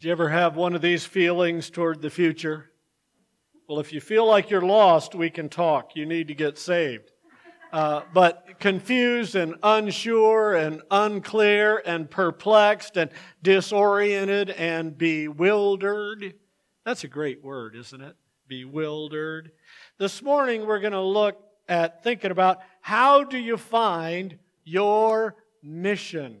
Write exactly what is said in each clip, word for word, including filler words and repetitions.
Do you ever have one of these feelings toward the future? Well, if you feel like you're lost, we can talk. You need to get saved. Uh, but confused and unsure and unclear and perplexed and disoriented and bewildered. That's a great word, isn't it? Bewildered. This morning we're going to look at thinking about how do you find your mission?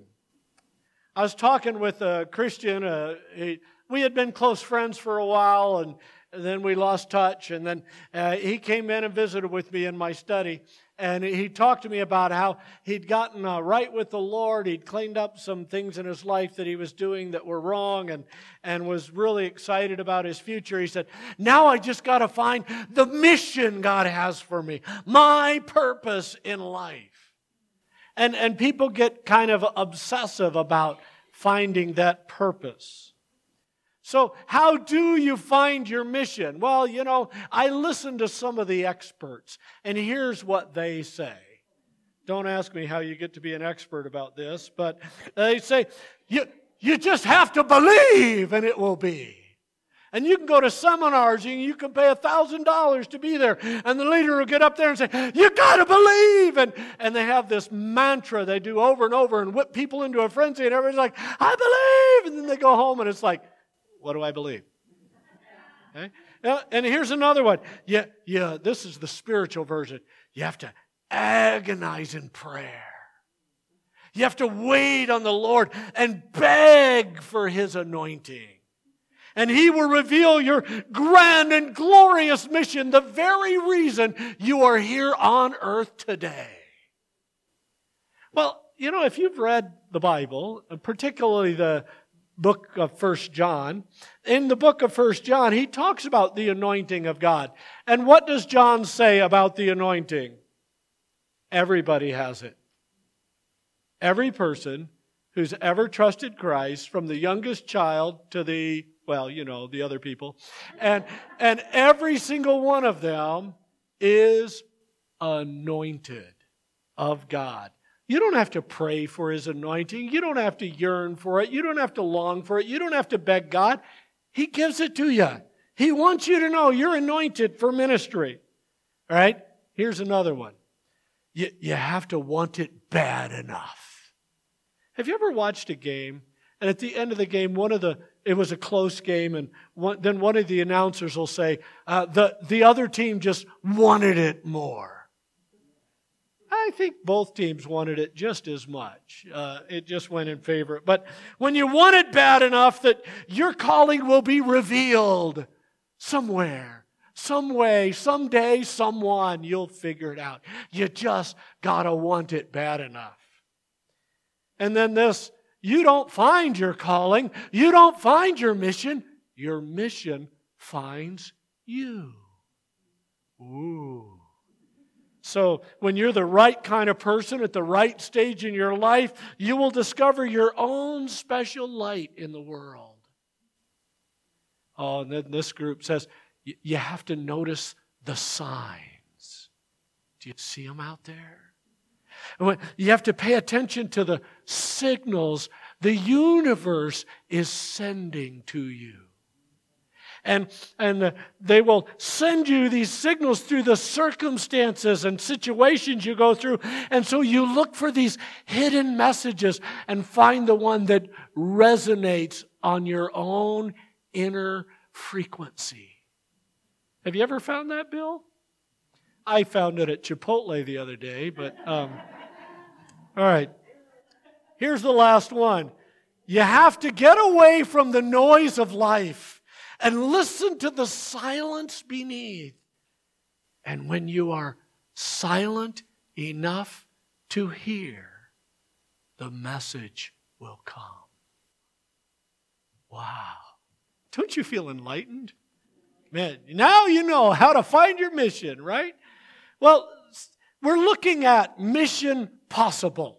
I was talking with a Christian. Uh, he, we had been close friends for a while, and, and then we lost touch. And then uh, he came in and visited with me in my study, and he talked to me about how he'd gotten uh, right with the Lord. He'd cleaned up some things in his life that he was doing that were wrong, and, and was really excited about his future. He said, now I just got to find the mission God has for me, my purpose in life. And and people get kind of obsessive about finding that purpose. So how do you find your mission? Well, you know, I listen to some of the experts, and here's what they say. Don't ask me how you get to be an expert about this, but they say, you, you just have to believe and it will be. And you can go to seminars and you can pay one thousand dollars to be there. And the leader will get up there and say, you got to believe. And, and they have this mantra they do over and over and whip people into a frenzy. And everybody's like, I believe. And then they go home and it's like, what do I believe? Okay? Now, and here's another one. Yeah, yeah, this is the spiritual version. You have to agonize in prayer. You have to wait on the Lord and beg for His anointing. And He will reveal your grand and glorious mission, the very reason you are here on earth today. Well, you know, if you've read the Bible, particularly the book of First John, in the book of First John, he talks about the anointing of God. And what does John say about the anointing? Everybody has it. Every person who's ever trusted Christ, from the youngest child to the Well, you know, the other people. And and every single one of them is anointed of God. You don't have to pray for His anointing. You don't have to yearn for it. You don't have to long for it. You don't have to beg God. He gives it to you. He wants you to know you're anointed for ministry. All right? Here's another one. You, you have to want it bad enough. Have you ever watched a game, and at the end of the game, one of the It was a close game, and one, then one of the announcers will say, uh, the, the other team just wanted it more. I think both teams wanted it just as much. Uh, it just went in favor. But when you want it bad enough that your calling will be revealed somewhere, some way, someday, someone, you'll figure it out. You just got to want it bad enough. And then this, you don't find your calling. You don't find your mission. Your mission finds you. Ooh. So when you're the right kind of person at the right stage in your life, you will discover your own special light in the world. Oh, and then this group says, you have to notice the signs. Do you see them out there? You have to pay attention to the signals the universe is sending to you. And, and they will send you these signals through the circumstances and situations you go through. And so you look for these hidden messages and find the one that resonates on your own inner frequency. Have you ever found that, Bill? I found it at Chipotle the other day, but um, all right. Here's the last one. You have to get away from the noise of life and listen to the silence beneath. And when you are silent enough to hear, the message will come. Wow. Don't you feel enlightened? Man, now you know how to find your mission, right? Well, we're looking at Mission Possible.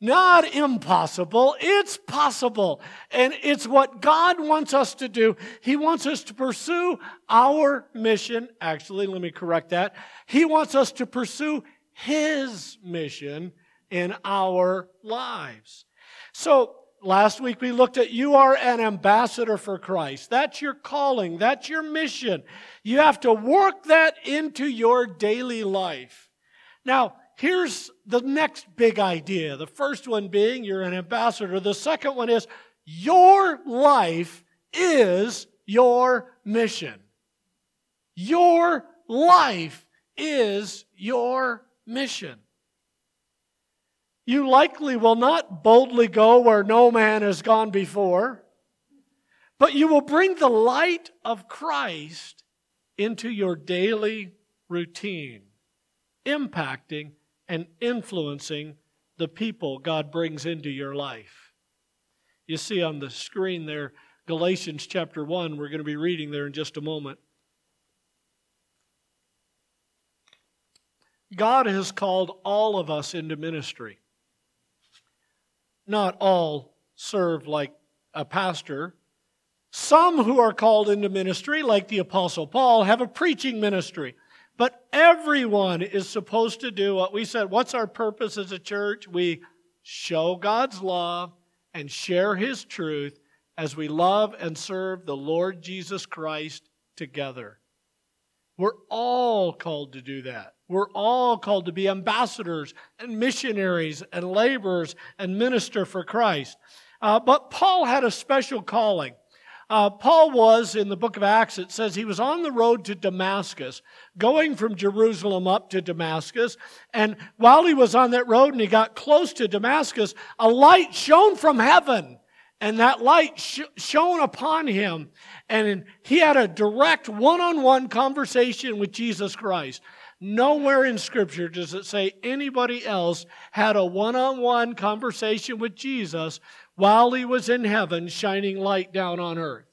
Not impossible, it's possible. And it's what God wants us to do. He wants us to pursue our mission. Actually, let me correct that. He wants us to pursue His mission in our lives. So Last week we looked at you are an ambassador for Christ. That's your calling. That's your mission. You have to work that into your daily life. Now, here's the next big idea. The first one being you're an ambassador. The second one is your life is your mission. Your life is your mission. You likely will not boldly go where no man has gone before, but you will bring the light of Christ into your daily routine, impacting and influencing the people God brings into your life. You see on the screen there, Galatians chapter one, we're going to be reading there in just a moment. God has called all of us into ministry. Not all serve like a pastor. Some who are called into ministry, like the Apostle Paul, have a preaching ministry. But everyone is supposed to do what we said. What's our purpose as a church? We show God's love and share His truth as we love and serve the Lord Jesus Christ together. We're all called to do that. We're all called to be ambassadors and missionaries and laborers and minister for Christ. Uh, but Paul had a special calling. Uh, Paul was, in the book of Acts, it says he was on the road to Damascus, going from Jerusalem up to Damascus. And while he was on that road and he got close to Damascus, a light shone from heaven. And that light sh- shone upon him. And he had a direct one-on-one conversation with Jesus Christ. Nowhere in Scripture does it say anybody else had a one-on-one conversation with Jesus while he was in heaven shining light down on earth.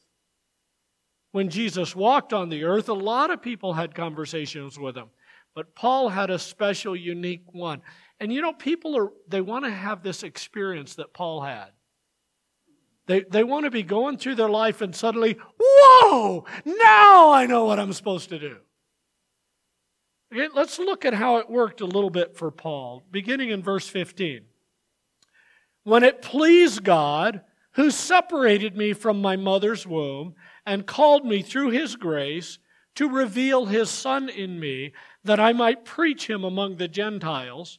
When Jesus walked on the earth, a lot of people had conversations with him. But Paul had a special, unique one. And you know, people are they want to have this experience that Paul had. They they want to be going through their life and suddenly, whoa, now I know what I'm supposed to do. Okay, let's look at how it worked a little bit for Paul, beginning in verse fifteen. When it pleased God, who separated me from my mother's womb and called me through His grace to reveal His Son in me, that I might preach Him among the Gentiles,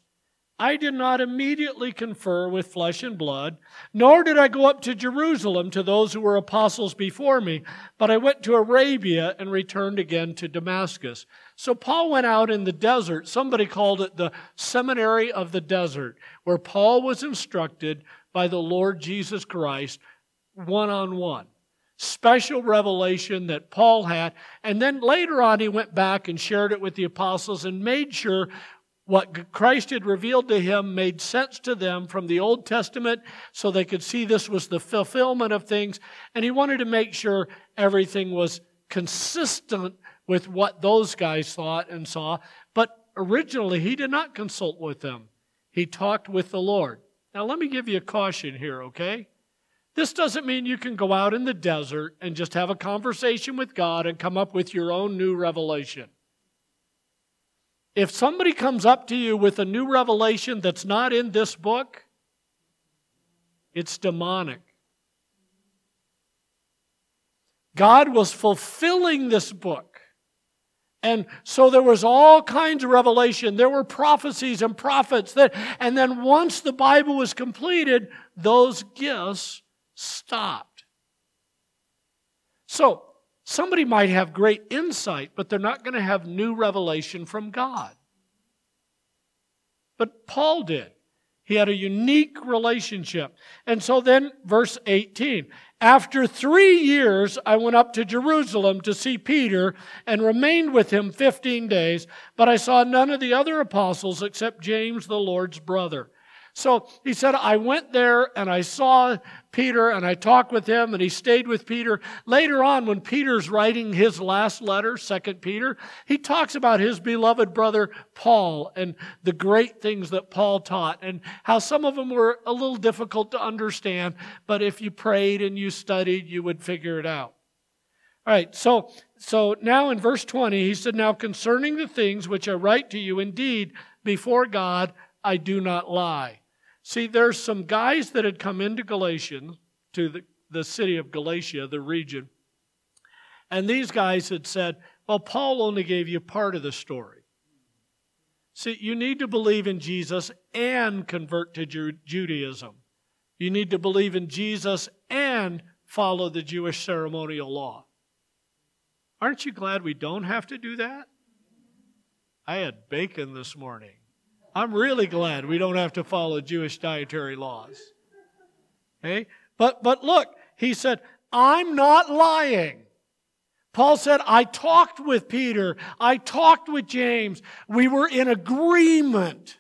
I did not immediately confer with flesh and blood, nor did I go up to Jerusalem to those who were apostles before me, but I went to Arabia and returned again to Damascus. So Paul went out in the desert. Somebody called it the seminary of the desert, where Paul was instructed by the Lord Jesus Christ one-on-one. Special revelation that Paul had. And then later on he went back and shared it with the apostles and made sure what Christ had revealed to him made sense to them from the Old Testament, so they could see this was the fulfillment of things. And he wanted to make sure everything was consistent with what those guys thought and saw. But originally, he did not consult with them. He talked with the Lord. Now, let me give you a caution here, okay? This doesn't mean you can go out in the desert and just have a conversation with God and come up with your own new revelation. If somebody comes up to you with a new revelation that's not in this book, it's demonic. God was fulfilling this book. And so there was all kinds of revelation. There were prophecies and prophets. That, and then once the Bible was completed, those gifts stopped. So, somebody might have great insight, but they're not going to have new revelation from God. But Paul did. He had a unique relationship. And so then, verse eighteen, after three years, I went up to Jerusalem to see Peter and remained with him fifteen days, but I saw none of the other apostles except James, the Lord's brother. So he said, I went there and I saw Peter and I talked with him and he stayed with Peter. Later on, when Peter's writing his last letter, Second Peter, he talks about his beloved brother Paul and the great things that Paul taught and how some of them were a little difficult to understand, but if you prayed and you studied, you would figure it out. All right, so, so now in verse twenty, he said, now concerning the things which I write to you, indeed, before God, I do not lie. See, there's some guys that had come into Galatia, to the, the city of Galatia, the region, and these guys had said, well, Paul only gave you part of the story. See, you need to believe in Jesus and convert to Judaism. You need to believe in Jesus and follow the Jewish ceremonial law. Aren't you glad we don't have to do that? I had bacon this morning. I'm really glad we don't have to follow Jewish dietary laws. Okay? But, but look, he said, I'm not lying. Paul said, I talked with Peter. I talked with James. We were in agreement.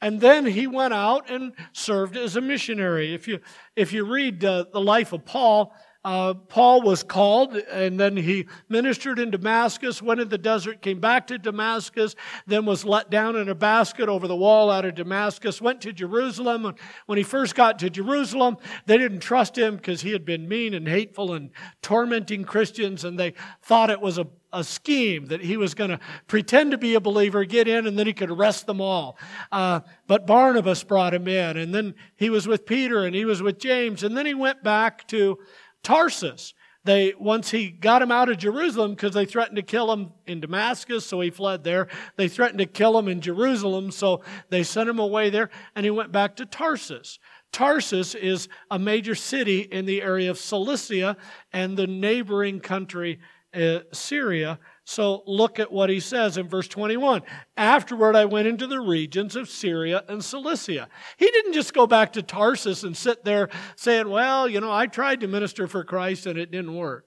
And then he went out and served as a missionary. If you, if you read uh, the life of Paul, uh, Paul was called, and then he ministered in Damascus, went in the desert, came back to Damascus, then was let down in a basket over the wall out of Damascus, went to Jerusalem. When he first got to Jerusalem, they didn't trust him because he had been mean and hateful and tormenting Christians, and they thought it was a a scheme that he was going to pretend to be a believer, get in, and then he could arrest them all. Uh, but Barnabas brought him in, and then he was with Peter, and he was with James, and then he went back to Tarsus. They once he got him out of Jerusalem because they threatened to kill him in Damascus, so he fled there. They threatened to kill him in Jerusalem, so they sent him away there, and he went back to Tarsus. Tarsus is a major city in the area of Cilicia and the neighboring country Uh, Syria. So look at what he says in verse twenty-one. Afterward, I went into the regions of Syria and Cilicia. He didn't just go back to Tarsus and sit there saying, well, you know, I tried to minister for Christ and it didn't work.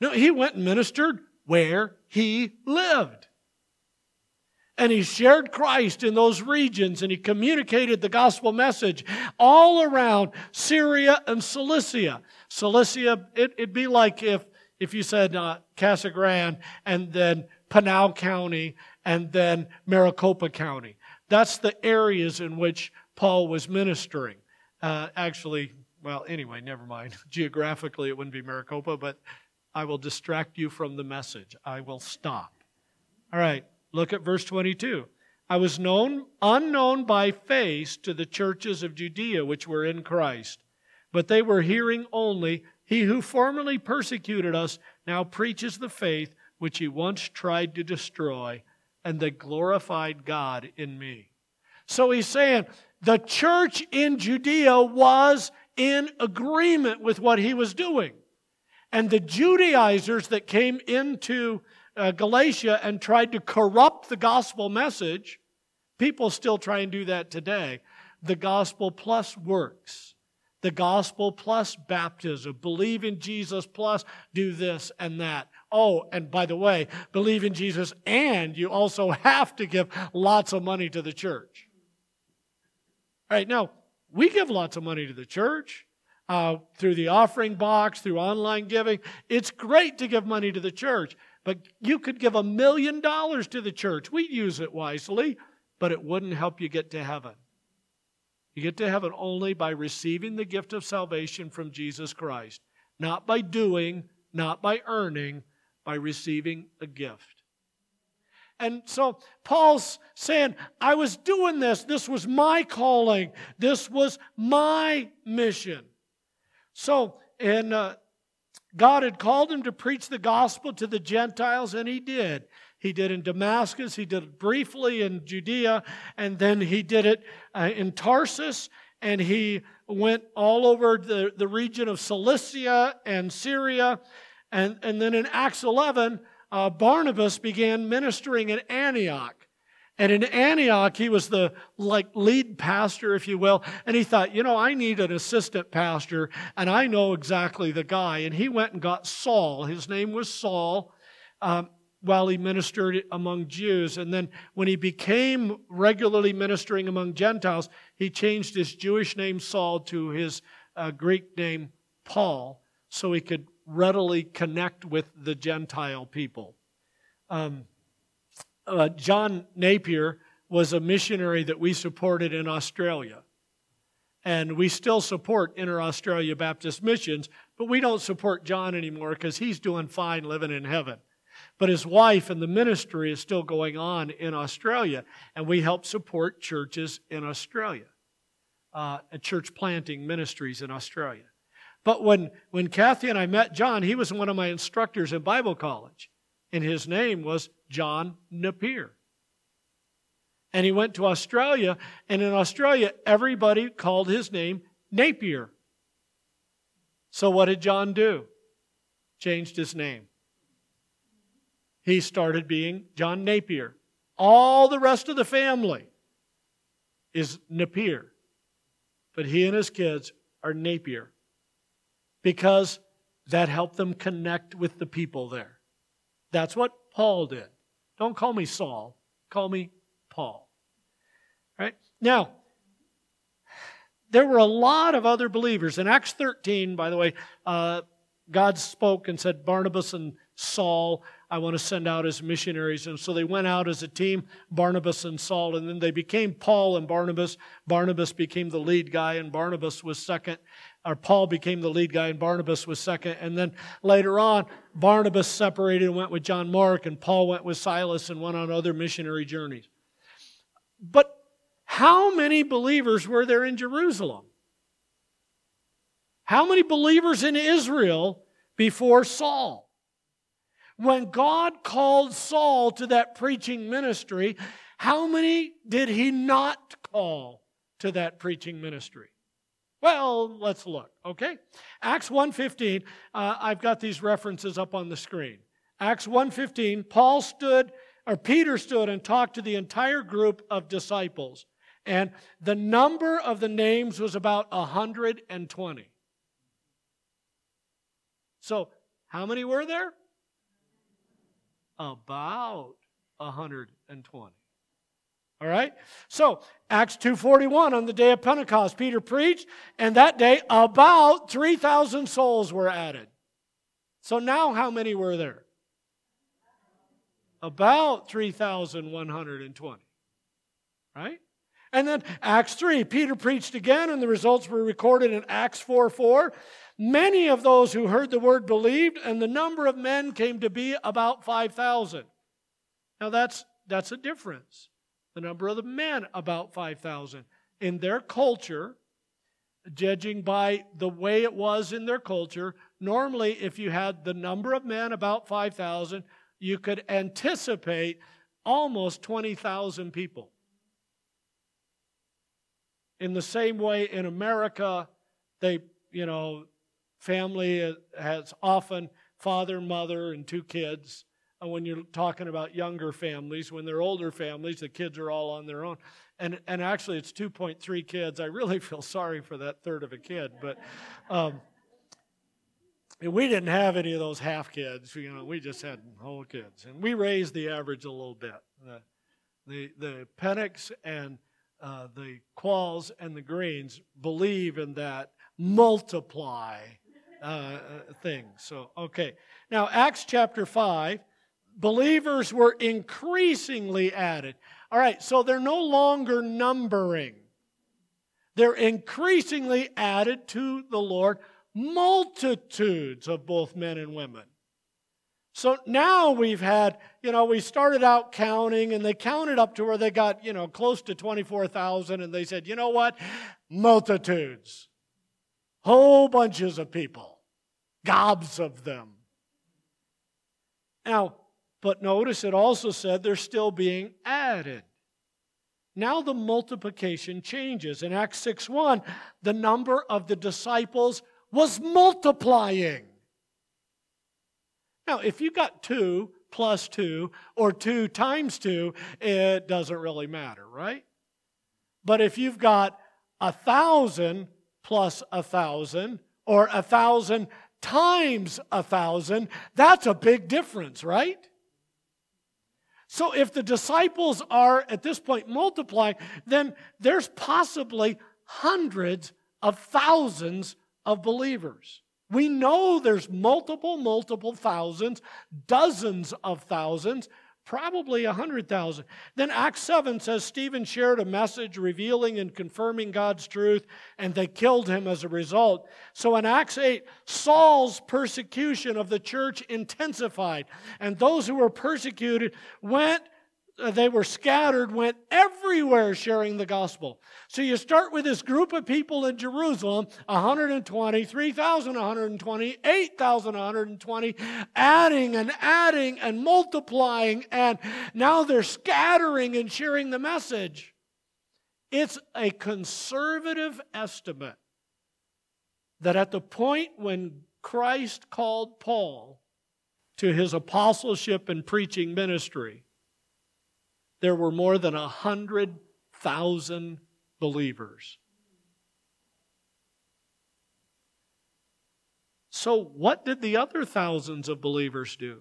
No, he went and ministered where he lived. And he shared Christ in those regions, and he communicated the gospel message all around Syria and Cilicia. Cilicia, it, it'd be like if If you said uh, Casa Grande and then Pinal County and then Maricopa County. That's the areas in which Paul was ministering. Uh, actually, well, anyway, never mind. Geographically, it wouldn't be Maricopa, but I will distract you from the message. I will stop. All right, look at verse twenty-two. I was known, unknown by face to the churches of Judea which were in Christ, but they were hearing only. He who formerly persecuted us now preaches the faith which he once tried to destroy, and that glorified God in me. So he's saying the church in Judea was in agreement with what he was doing. And the Judaizers that came into uh, Galatia and tried to corrupt the gospel message, people still try and do that today, the gospel plus works. The gospel plus baptism. Believe in Jesus plus do this and that. Oh, and by the way, believe in Jesus and you also have to give lots of money to the church. All right, now, we give lots of money to the church uh, through the offering box, through online giving. It's great to give money to the church, but you could give a million dollars to the church. We use it wisely, but it wouldn't help you get to heaven. You get to heaven only by receiving the gift of salvation from Jesus Christ. Not by doing, not by earning, by receiving a gift. And so Paul's saying, I was doing this. This was my calling. This was my mission. So, and uh, God had called him to preach the gospel to the Gentiles, and he did. He did in Damascus, he did it briefly in Judea, and then he did it uh, in Tarsus, and he went all over the, the region of Cilicia and Syria. And, and then in Acts eleven, uh, Barnabas began ministering in Antioch. And in Antioch, he was the like lead pastor, if you will. And he thought, you know, I need an assistant pastor, and I know exactly the guy. And he went and got Saul. His name was Saul. Um, while he ministered among Jews. And then when he became regularly ministering among Gentiles, he changed his Jewish name Saul to his uh, Greek name Paul so he could readily connect with the Gentile people. Um, uh, John Napier was a missionary that we supported in Australia. And we still support Inter-Australia Baptist Missions, but we don't support John anymore because he's doing fine living in heaven. But his wife and the ministry is still going on in Australia, and we help support churches in Australia. uh, church planting ministries in Australia. But when, when Kathy and I met John, he was one of my instructors in Bible college, and his name was John Napier. And he went to Australia, and in Australia, everybody called his name Napier. So what did John do? Changed his name. He started being John Napier. All the rest of the family is Napier. But he and his kids are Napier because that helped them connect with the people there. That's what Paul did. Don't call me Saul. Call me Paul. Right? Now, there were a lot of other believers. In Acts thirteen, by the way, uh, God spoke and said, Barnabas and Saul, I want to send out as missionaries. And so they went out as a team, Barnabas and Saul, and then they became Paul and Barnabas. Barnabas became the lead guy, and Barnabas was second. Or Paul became the lead guy, and Barnabas was second. And then later on, Barnabas separated and went with John Mark, and Paul went with Silas and went on other missionary journeys. But how many believers were there in Jerusalem? How many believers in Israel before Saul? When God called Saul to that preaching ministry, how many did he not call to that preaching ministry? Well, let's look, okay? Acts one fifteen, uh, I've got these references up on the screen. Acts one fifteen, Paul stood, or Peter stood and talked to the entire group of disciples. And the number of the names was about one hundred twenty. So, how many were there? About one hundred twenty. All right? So, Acts two forty-one, on the day of Pentecost, Peter preached, and that day about three thousand souls were added. So now how many were there? About three thousand one hundred twenty. Right? And then Acts three, Peter preached again, and the results were recorded in Acts four four. Many of those who heard the word believed, and the number of men came to be about five thousand. Now that's, that's a difference. The number of the men, about five thousand. In their culture, judging by the way it was in their culture, normally if you had the number of men, about five thousand, you could anticipate almost twenty thousand people. In the same way in America, they, you know, family has often father, mother, and two kids. And when you're talking about younger families, when they're older families, the kids are all on their own. And and actually, it's two point three kids. I really feel sorry for that third of a kid. But um, we didn't have any of those half kids. You know, we just had whole kids. And we raised the average a little bit. The, the, the Pennicks and uh, the Qualls and the Greens believe in that multiply uh, things. So, okay. Now, Acts chapter five, believers were increasingly added. All right, so they're no longer numbering. They're increasingly added to the Lord, multitudes of both men and women. So now we've had, you know, we started out counting, and they counted up to where they got, you know, close to twenty-four thousand, and they said, you know what? Multitudes. Whole bunches of people, gobs of them. Now, but notice it also said they're still being added. Now the multiplication changes. In Acts six one, the number of the disciples was multiplying. Now, if you got two plus two or two times two, it doesn't really matter, right? But if you've got a thousand plus a thousand, or a thousand times a thousand, that's a big difference, right? So if the disciples are, at this point, multiplying, then there's possibly hundreds of thousands of believers. We know there's multiple, multiple thousands, dozens of thousands, probably one hundred thousand. Then Acts seven says Stephen shared a message revealing and confirming God's truth, and they killed him as a result. So in Acts eight, Saul's persecution of the church intensified, and those who were persecuted went they were scattered, went everywhere sharing the gospel. So you start with this group of people in Jerusalem, one hundred twenty, three thousand, one hundred twenty, eight thousand, one hundred twenty, adding and adding and multiplying, and now they're scattering and sharing the message. It's a conservative estimate that at the point when Christ called Paul to his apostleship and preaching ministry, there were more than one hundred thousand believers. So what did the other thousands of believers do?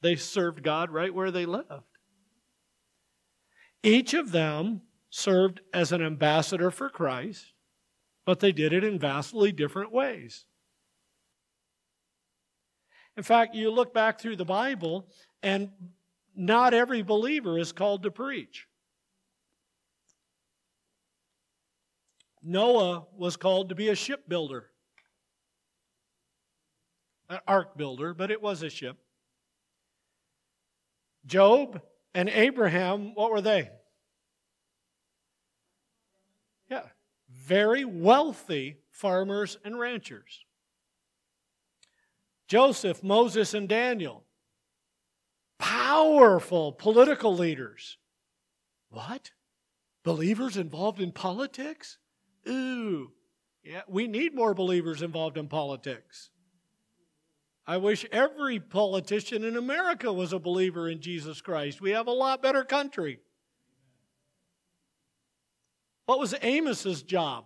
They served God right where they lived. Each of them served as an ambassador for Christ, but they did it in vastly different ways. In fact, you look back through the Bible, and not every believer is called to preach. Noah was called to be a shipbuilder, an ark builder, but it was a ship. Job and Abraham, what were they? Yeah, very wealthy farmers and ranchers. Joseph, Moses, and Daniel, powerful political leaders. What? Believers involved in politics? Ooh, yeah, we need more believers involved in politics. I wish every politician in America was a believer in Jesus Christ. We have a lot better country. What was Amos's job?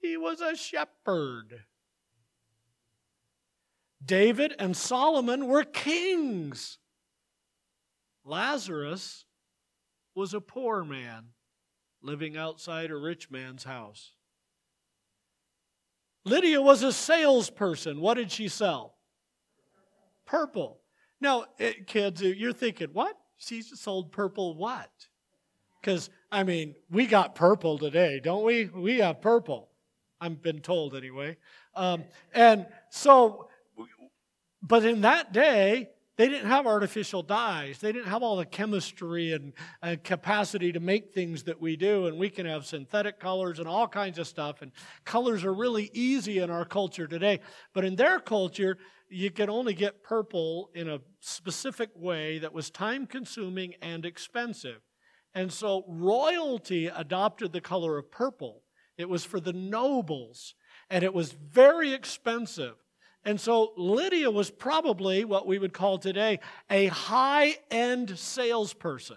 He was a shepherd. David and Solomon were kings. Lazarus was a poor man living outside a rich man's house. Lydia was a salesperson. What did she sell? Purple. Now, kids, you're thinking, what? She sold purple what? Because, I mean, we got purple today, don't we? We have purple. I've been told anyway. Um, and so, but in that day, they didn't have artificial dyes. They didn't have all the chemistry and uh, capacity to make things that we do, and we can have synthetic colors and all kinds of stuff, and colors are really easy in our culture today. But in their culture, you could only get purple in a specific way that was time-consuming and expensive. And so royalty adopted the color of purple. It was for the nobles, and it was very expensive. And so Lydia was probably what we would call today a high-end salesperson.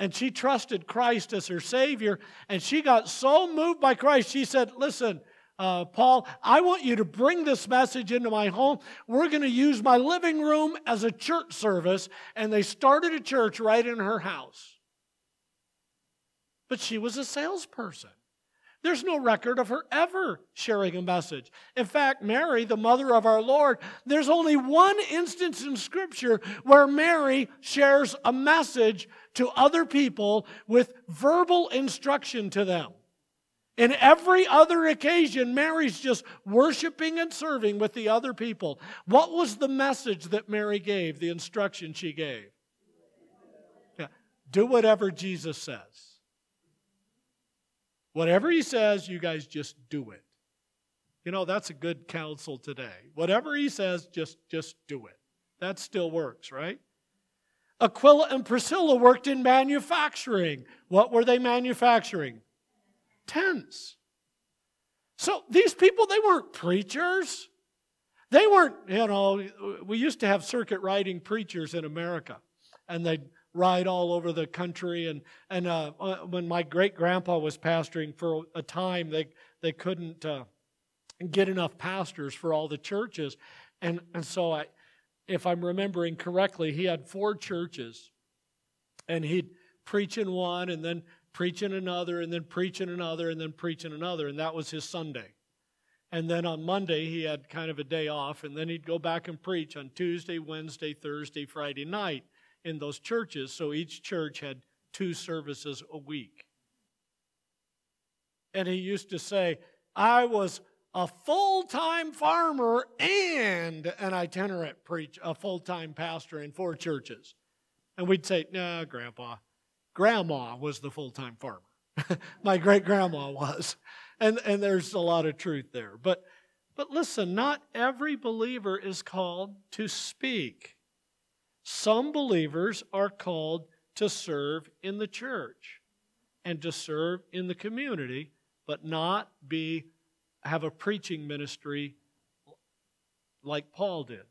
And she trusted Christ as her Savior, and she got so moved by Christ, she said, listen, uh, Paul, I want you to bring this message into my home. We're going to use my living room as a church service. And they started a church right in her house. But she was a salesperson. There's no record of her ever sharing a message. In fact, Mary, the mother of our Lord, there's only one instance in Scripture where Mary shares a message to other people with verbal instruction to them. In every other occasion, Mary's just worshiping and serving with the other people. What was the message that Mary gave, the instruction she gave? Yeah. Do whatever Jesus says. Whatever he says, you guys just do it. You know, that's a good counsel today. Whatever he says, just, just do it. That still works, right? Aquila and Priscilla worked in manufacturing. What were they manufacturing? Tents. So these people, they weren't preachers. They weren't, you know, we used to have circuit riding preachers in America, and they'd ride all over the country, and and uh, when my great-grandpa was pastoring for a time, they they couldn't uh, get enough pastors for all the churches, and and so I, if I'm remembering correctly, he had four churches, and he'd preach in one, and then preach in another, and then preach in another, and then preach in another, and that was his Sunday. And then on Monday, he had kind of a day off, and then he'd go back and preach on Tuesday, Wednesday, Thursday, Friday night, in those churches. So each church had two services a week. And he used to say, I was a full-time farmer and an itinerant preacher, a full-time pastor in four churches. And we'd say, no, Grandpa. Grandma was the full-time farmer. My great-grandma was. And, and there's a lot of truth there. But, but listen, not every believer is called to speak. Some believers are called to serve in the church and to serve in the community, but not be have a preaching ministry like Paul did.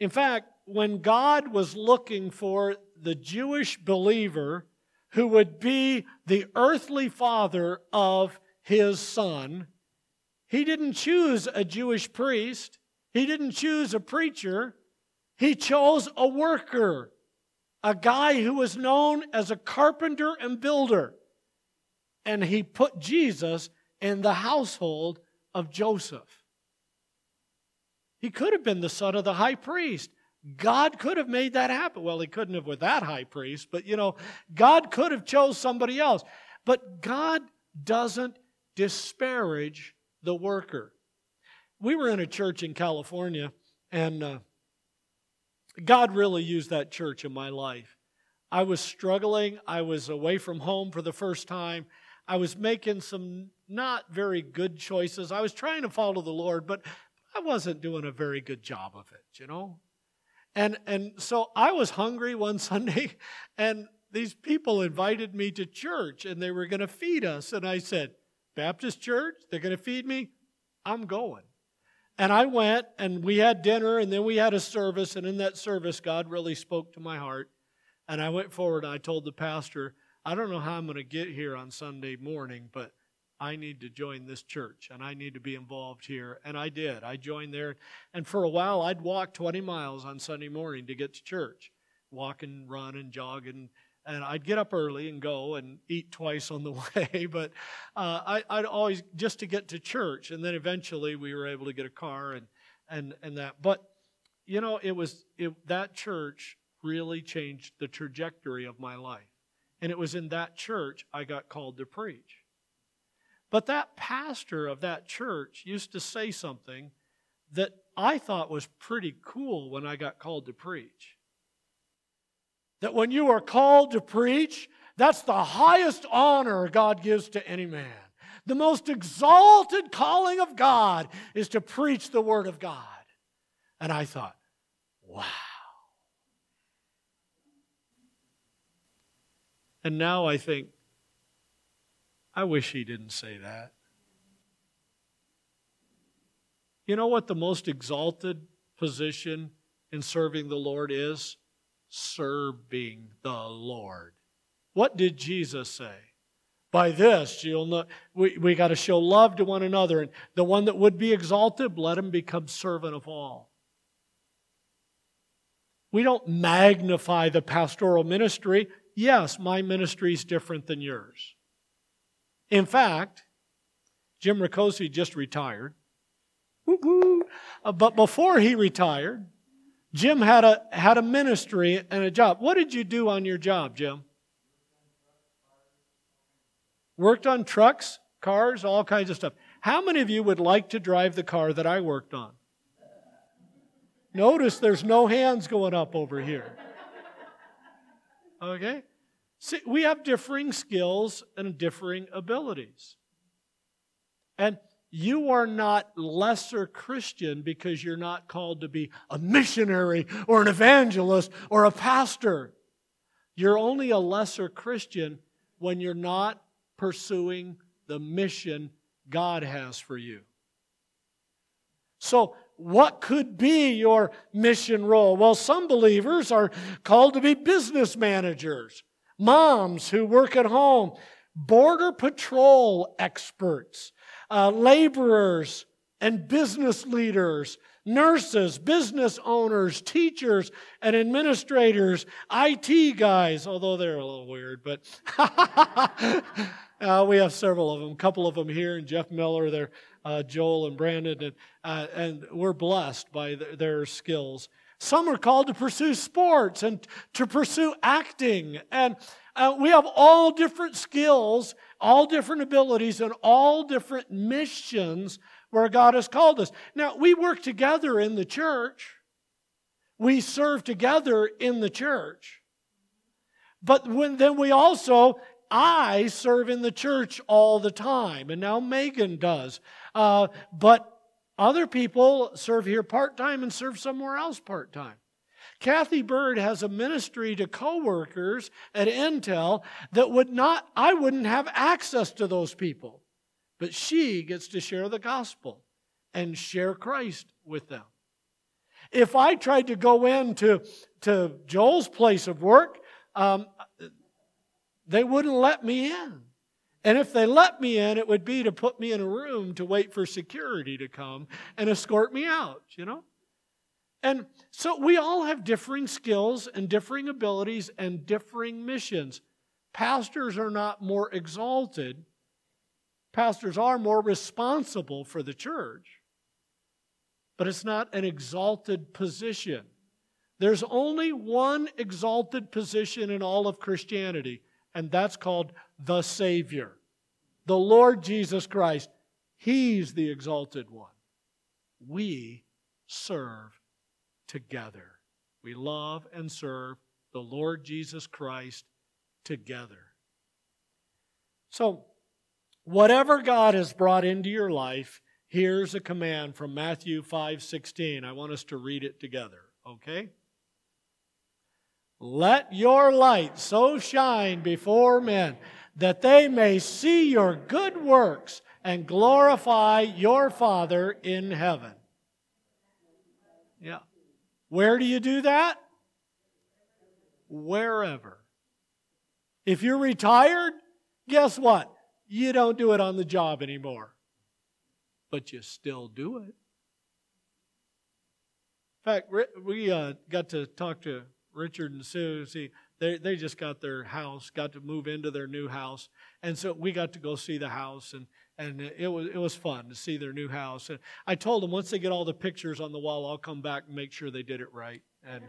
In fact, when God was looking for the Jewish believer who would be the earthly father of his son, he didn't choose a Jewish priest. He didn't choose a preacher. He chose a worker, a guy who was known as a carpenter and builder. And he put Jesus in the household of Joseph. He could have been the son of the high priest. God could have made that happen. Well, he couldn't have with that high priest, but you know, God could have chose somebody else. But God doesn't disparage the worker. We were in a church in California, and uh, God really used that church in my life. I was struggling. I was away from home for the first time. I was making some not very good choices. I was trying to follow the Lord, but I wasn't doing a very good job of it, you know? And and so I was hungry one Sunday, and these people invited me to church, and they were going to feed us. And I said, Baptist church, they're going to feed me? I'm going. And I went, and we had dinner, and then we had a service, and in that service, God really spoke to my heart. And I went forward, and I told the pastor, I don't know how I'm going to get here on Sunday morning, but I need to join this church, and I need to be involved here. And I did. I joined there. And for a while, I'd walk twenty miles on Sunday morning to get to church, walk and run and jog. And, and I'd get up early and go and eat twice on the way. But uh, I, I'd always, just to get to church. And then eventually, we were able to get a car and and, and that. But, you know, it was it, that church really changed the trajectory of my life. And it was in that church I got called to preach. But that pastor of that church used to say something that I thought was pretty cool when I got called to preach. That when you are called to preach, that's the highest honor God gives to any man. The most exalted calling of God is to preach the Word of God. And I thought, wow. And now I think, I wish he didn't say that. You know what the most exalted position in serving the Lord is? Serving the Lord. What did Jesus say? By this, you'll know, we, we got to show love to one another. And the one that would be exalted, let him become servant of all. We don't magnify the pastoral ministry. Yes, my ministry is different than yours. In fact, Jim Ricosi just retired. Woo-woo. Uh, but before he retired, Jim had a had a ministry and a job. What did you do on your job, Jim? Worked on trucks, cars, all kinds of stuff. How many of you would like to drive the car that I worked on? Notice there's no hands going up over here. Okay? See, we have differing skills and differing abilities. And you are not lesser Christian because you're not called to be a missionary or an evangelist or a pastor. You're only a lesser Christian when you're not pursuing the mission God has for you. So, what could be your mission role? Well, some believers are called to be business managers. Moms who work at home, border patrol experts, uh, laborers and business leaders, nurses, business owners, teachers and administrators, I T guys, although they're a little weird, but uh, we have several of them, a couple of them here, and Jeff Miller, they're, uh, Joel and Brandon, and, uh, and we're blessed by th- their skills. Some are called to pursue sports and to pursue acting. And uh, we have all different skills, all different abilities, and all different missions where God has called us. Now, we work together in the church. We serve together in the church. But when, then we also, I serve in the church all the time, and now Megan does. Uh, but other people serve here part-time and serve somewhere else part-time. Kathy Bird has a ministry to coworkers at Intel that would not, I wouldn't have access to those people. But she gets to share the gospel and share Christ with them. If I tried to go into to Joel's place of work, um, they wouldn't let me in. And if they let me in, it would be to put me in a room to wait for security to come and escort me out, you know? And so we all have differing skills and differing abilities and differing missions. Pastors are not more exalted. Pastors are more responsible for the church. But it's not an exalted position. There's only one exalted position in all of Christianity, and that's called the Savior, the Lord Jesus Christ. He's the exalted one. We serve together. We love and serve the Lord Jesus Christ together. So, whatever God has brought into your life, here's a command from Matthew five sixteen. I want us to read it together, okay? Let your light so shine before men that they may see your good works and glorify your Father in heaven. Yeah. Where do you do that? Wherever. If you're retired, guess what? You don't do it on the job anymore. But you still do it. In fact, we uh, got to talk to Richard and Susie. They they just got their house, got to move into their new house, and so we got to go see the house, and and it was it was fun to see their new house. And I told them once they get all the pictures on the wall, I'll come back and make sure they did it right. And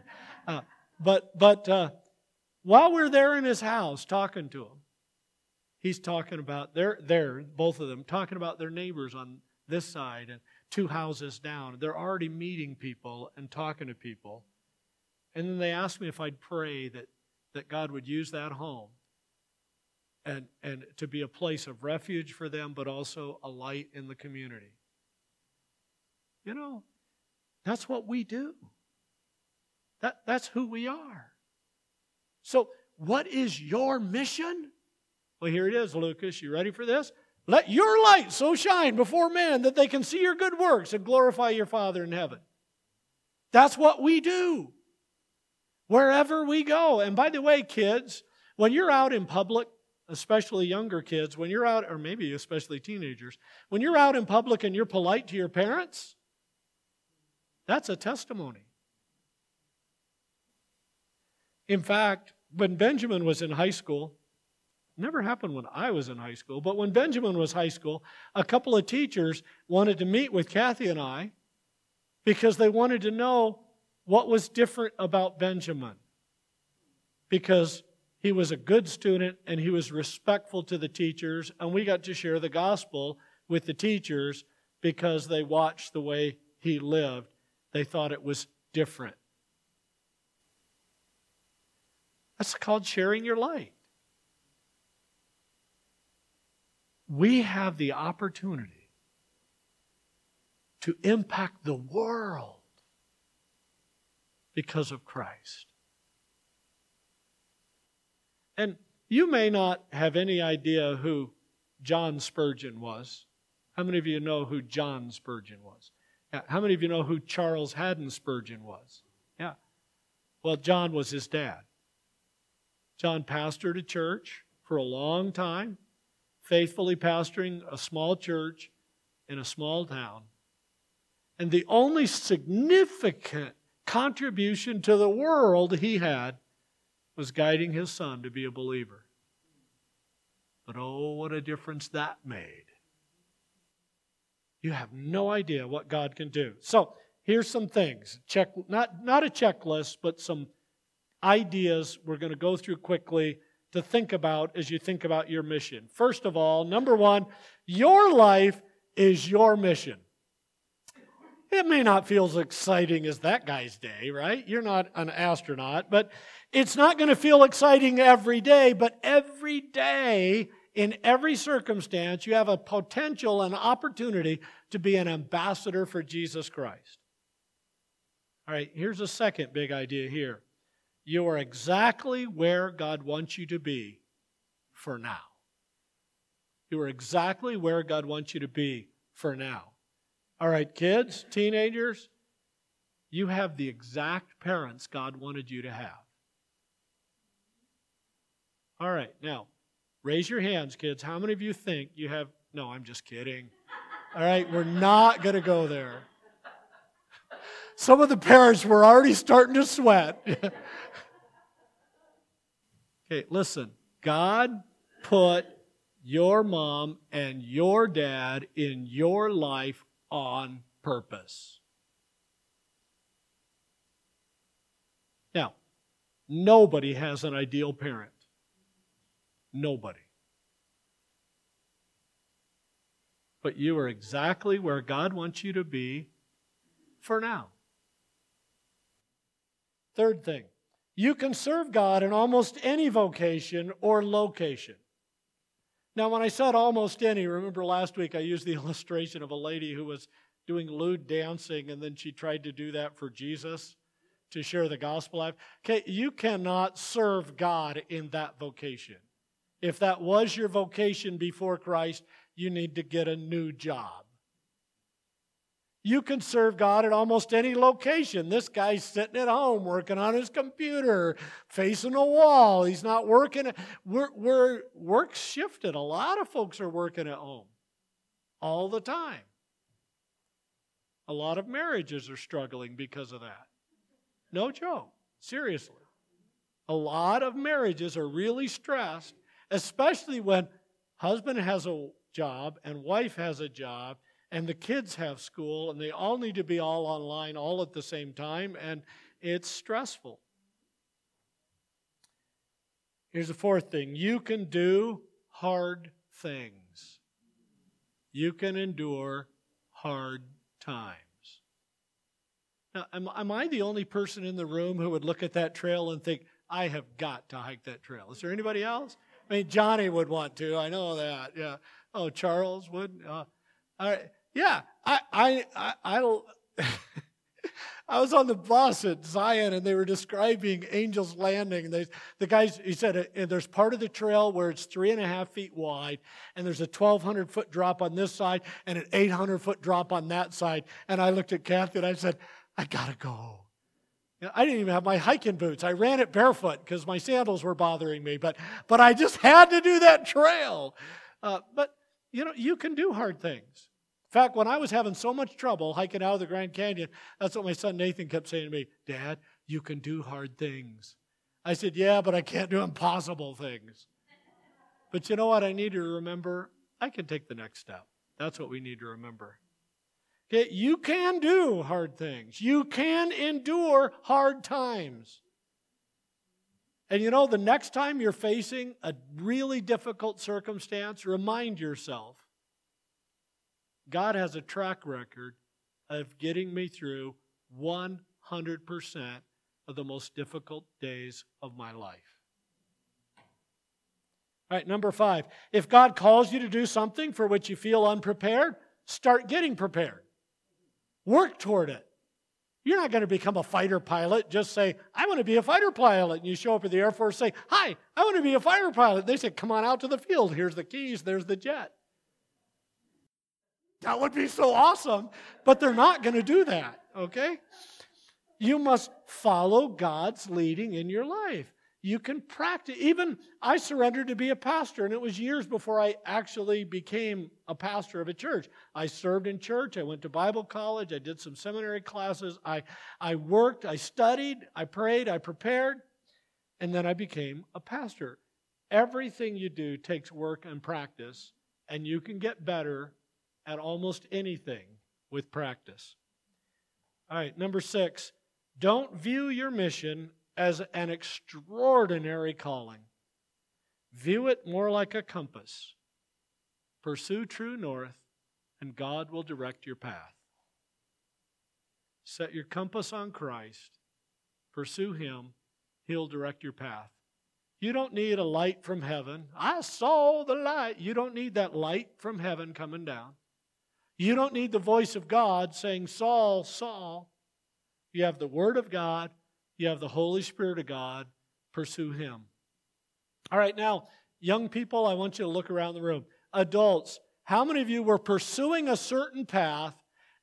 uh, but but uh, while we're there in his house talking to him, he's talking about they're they're both of them talking about their neighbors on this side and two houses down. They're already meeting people and talking to people. And then they asked me if I'd pray that, that God would use that home and, and to be a place of refuge for them, but also a light in the community. You know, that's what we do. That, that's who we are. So what is your mission? Well, here it is, Lucas. You ready for this? Let your light so shine before men that they can see your good works and glorify your Father in heaven. That's what we do wherever we go. And by the way, kids, when you're out in public, especially younger kids, when you're out, or maybe especially teenagers, when you're out in public and you're polite to your parents, that's a testimony. In fact, when Benjamin was in high school, never happened when I was in high school, but when Benjamin was high school, a couple of teachers wanted to meet with Kathy and I because they wanted to know what was different about Benjamin, because he was a good student and he was respectful to the teachers, and we got to share the gospel with the teachers because they watched the way he lived. They thought it was different. That's called sharing your light. We have the opportunity to impact the world because of Christ. And you may not have any idea who John Spurgeon was. How many of you know who John Spurgeon was? Yeah. How many of you know who Charles Haddon Spurgeon was? Yeah. Well, John was his dad. John pastored a church for a long time, faithfully pastoring a small church in a small town. And the only significant contribution to the world he had was guiding his son to be a believer. But oh, what a difference that made. You have no idea what God can do. So here's some things. Check, not, not a checklist, but some ideas we're going to go through quickly to think about as you think about your mission. First of all, number one, your life is your mission. It may not feel as exciting as that guy's day, right? You're not an astronaut, but it's not going to feel exciting every day, but every day, in every circumstance, you have a potential and opportunity to be an ambassador for Jesus Christ. All right, here's a second big idea here. You are exactly where God wants you to be for now. You are exactly where God wants you to be for now. All right, kids, teenagers, you have the exact parents God wanted you to have. All right, now, raise your hands, kids. How many of you think you have... No, I'm just kidding. All right, we're not going to go there. Some of the parents were already starting to sweat. Okay, listen. God put your mom and your dad in your life on purpose. Now, nobody has an ideal parent. Nobody. But you are exactly where God wants you to be for now. Third thing, you can serve God in almost any vocation or location. Now, when I said almost any, remember last week I used the illustration of a lady who was doing lewd dancing and then she tried to do that for Jesus to share the gospel. Okay, you cannot serve God in that vocation. If that was your vocation before Christ, you need to get a new job. You can serve God at almost any location. This guy's sitting at home working on his computer, facing a wall. He's not working. We're, we're, work's shifted. A lot of folks are working at home all the time. A lot of marriages are struggling because of that. No joke. Seriously. A lot of marriages are really stressed, especially when husband has a job and wife has a job, and the kids have school, and they all need to be all online all at the same time, and it's stressful. Here's the fourth thing. You can do hard things. You can endure hard times. Now, am, am I the only person in the room who would look at that trail and think, I have got to hike that trail? Is there anybody else? I mean, Johnny would want to. I know that. Yeah. Oh, Charles would. Uh, all right. Yeah, I I I I, don't I was on the bus at Zion, and they were describing Angel's Landing. They, the guys, he said, and there's part of the trail where it's three and a half feet wide, and there's a twelve hundred foot drop on this side and an eight hundred foot drop on that side. And I looked at Kathy, and I said, I gotta go. You know, I didn't even have my hiking boots. I ran it barefoot because my sandals were bothering me, but but I just had to do that trail. Uh, but, you know, you can do hard things. In fact, when I was having so much trouble hiking out of the Grand Canyon, that's what my son Nathan kept saying to me, Dad, you can do hard things. I said, yeah, but I can't do impossible things. But you know what I need to remember? I can take the next step. That's what we need to remember. Okay, you can do hard things. You can endure hard times. And you know, the next time you're facing a really difficult circumstance, remind yourself, God has a track record of getting me through one hundred percent of the most difficult days of my life. All right, number five. If God calls you to do something for which you feel unprepared, start getting prepared. Work toward it. You're not going to become a fighter pilot. Just say, I want to be a fighter pilot. And you show up at the Air Force and say, hi, I want to be a fighter pilot. And they say, come on out to the field. Here's the keys. There's the jet. That would be so awesome. But they're not going to do that, okay? You must follow God's leading in your life. You can practice. Even I surrendered to be a pastor, and it was years before I actually became a pastor of a church. I served in church. I went to Bible college. I did some seminary classes. I, I worked. I studied. I prayed. I prepared. And then I became a pastor. Everything you do takes work and practice, and you can get better at almost anything with practice. All right, number six, don't view your mission as an extraordinary calling. View it more like a compass. Pursue true north, and God will direct your path. Set your compass on Christ. Pursue Him. He'll direct your path. You don't need a light from heaven. I saw the light. You don't need that light from heaven coming down. You don't need the voice of God saying, Saul, Saul. You have the Word of God. You have the Holy Spirit of God. Pursue Him. All right, now, young people, I want you to look around the room. Adults, how many of you were pursuing a certain path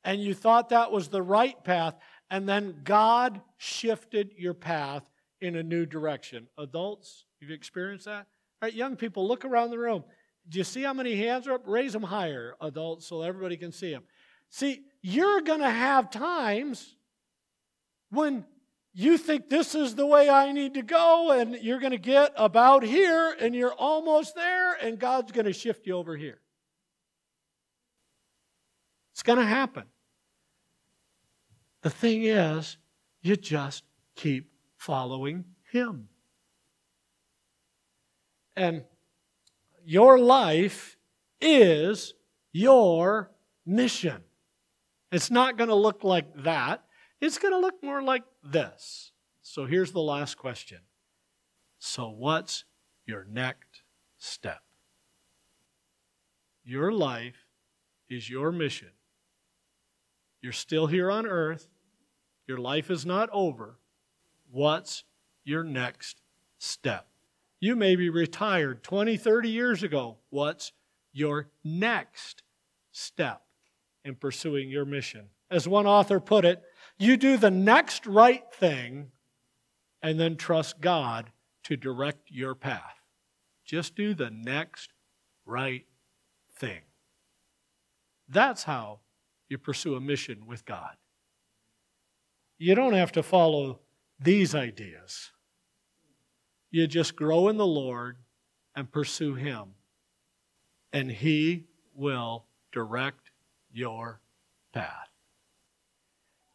and you thought that was the right path, and then God shifted your path in a new direction? Adults, you've experienced that? All right, young people, look around the room. Do you see how many hands are up? Raise them higher, adults, so everybody can see them. See, you're going to have times when you think this is the way I need to go, and you're going to get about here, and you're almost there, and God's going to shift you over here. It's going to happen. The thing is, you just keep following Him. And your life is your mission. It's not going to look like that. It's going to look more like this. So here's the last question. So what's your next step? Your life is your mission. You're still here on earth. Your life is not over. What's your next step? You may be retired twenty, thirty years ago. What's your next step in pursuing your mission? As one author put it, you do the next right thing and then trust God to direct your path. Just do the next right thing. That's how you pursue a mission with God. You don't have to follow these ideas. You just grow in the Lord and pursue Him, and He will direct your path.